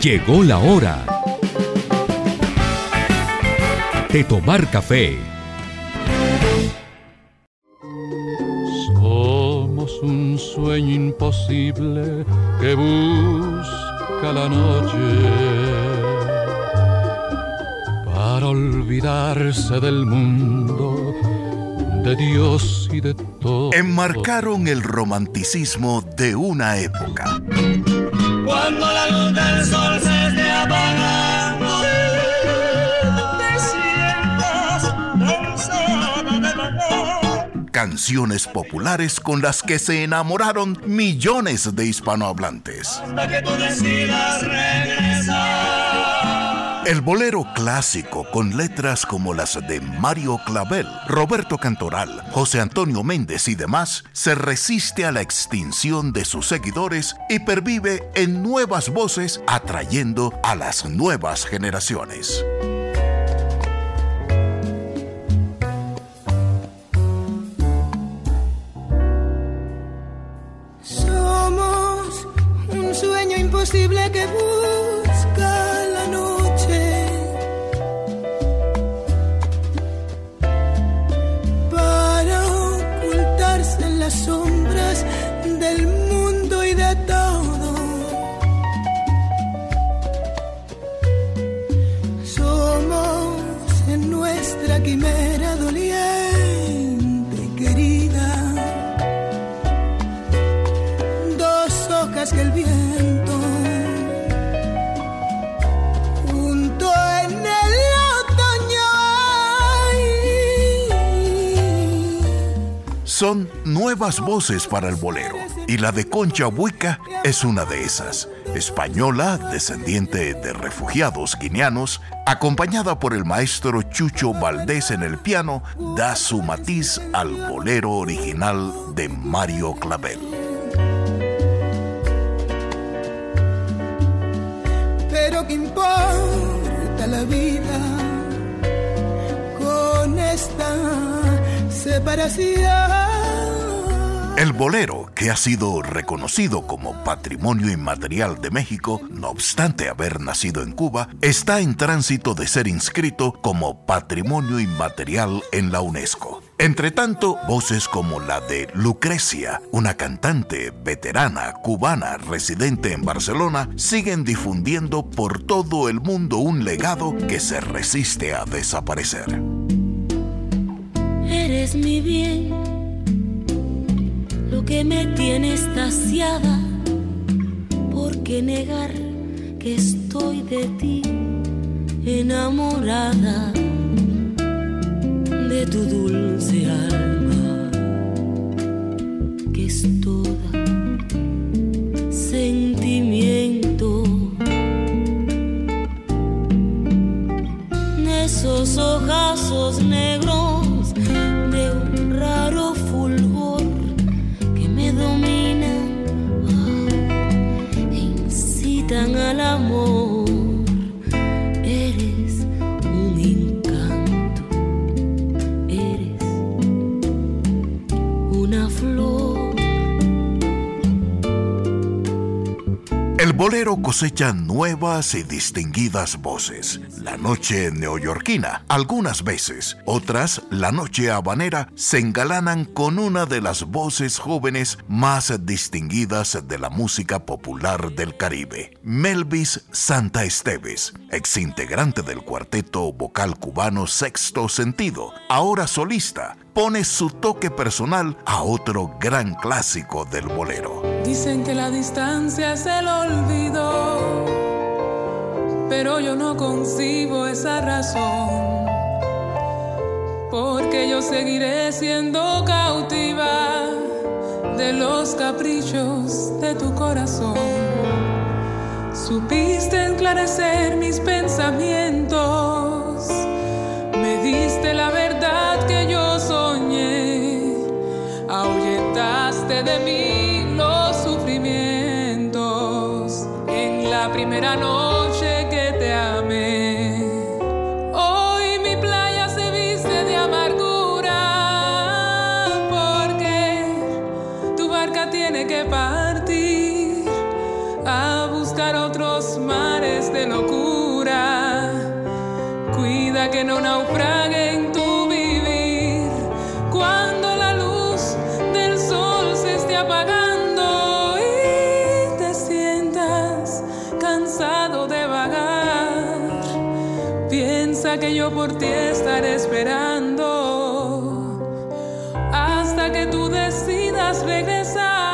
Llegó la hora de tomar café. Somos un sueño imposible que busca la noche para olvidarse del mundo, de Dios y de todo. Enmarcaron el romanticismo de una época. Cuando la luz del sol se esté apagando, te sientas cansada de amor. Canciones populares con las que se enamoraron millones de hispanohablantes. Hasta que tú decidas regresar. El bolero clásico con letras como las de Mario Clavel, Roberto Cantoral, José Antonio Méndez y demás, se resiste a la extinción de sus seguidores y pervive en nuevas voces, atrayendo a las nuevas generaciones. Somos un sueño imposible que busca la noche para ocultarse en las sombras del mundo y de todo. Somos en nuestra quimera doliente, querida, dos hojas que el viento junto en el otoño. Son nuevas voces para el bolero, y la de Concha Buika es una de esas. Española, descendiente de refugiados guineanos, acompañada por el maestro Chucho Valdés en el piano, da su matiz al bolero original de Mario Clavel. Pero qué importa la vida con esta separación. El bolero, que ha sido reconocido como Patrimonio Inmaterial de México, no obstante haber nacido en Cuba, está en tránsito de ser inscrito como Patrimonio Inmaterial en la UNESCO. Entre tanto, voces como la de Lucrecia, una cantante veterana cubana residente en Barcelona, siguen difundiendo por todo el mundo un legado que se resiste a desaparecer. Eres mi bien, lo que me tiene extasiada, ¿por qué negar que estoy de ti enamorada? De tu dulce alma, que es toda sentimiento. Esos ojazos negros de un raro fulgor dominan e incitan al amor. Eres un encanto, eres una flor. El bolero cosecha nuevas y distinguidas voces. La noche neoyorquina, algunas veces, otras, la noche habanera, se engalanan con una de las voces jóvenes más distinguidas de la música popular del Caribe. Melvis Santa Esteves, exintegrante del cuarteto vocal cubano Sexto Sentido, ahora solista, pone su toque personal a otro gran clásico del bolero. Dicen que la distancia es el olvido, pero yo no concibo esa razón, porque yo seguiré siendo cautiva de los caprichos de tu corazón. Supiste esclarecer mis pensamientos, me diste la verdad que yo soñé, ahuyentaste de mí los sufrimientos en la primera noche. Tiene que partir a buscar otros mares. que no naufrague en tu vivir. Cuando la luz del sol se esté apagando y te sientas cansado de vagar, piensa que yo por ti estaré esperando hasta que tú decidas regresar.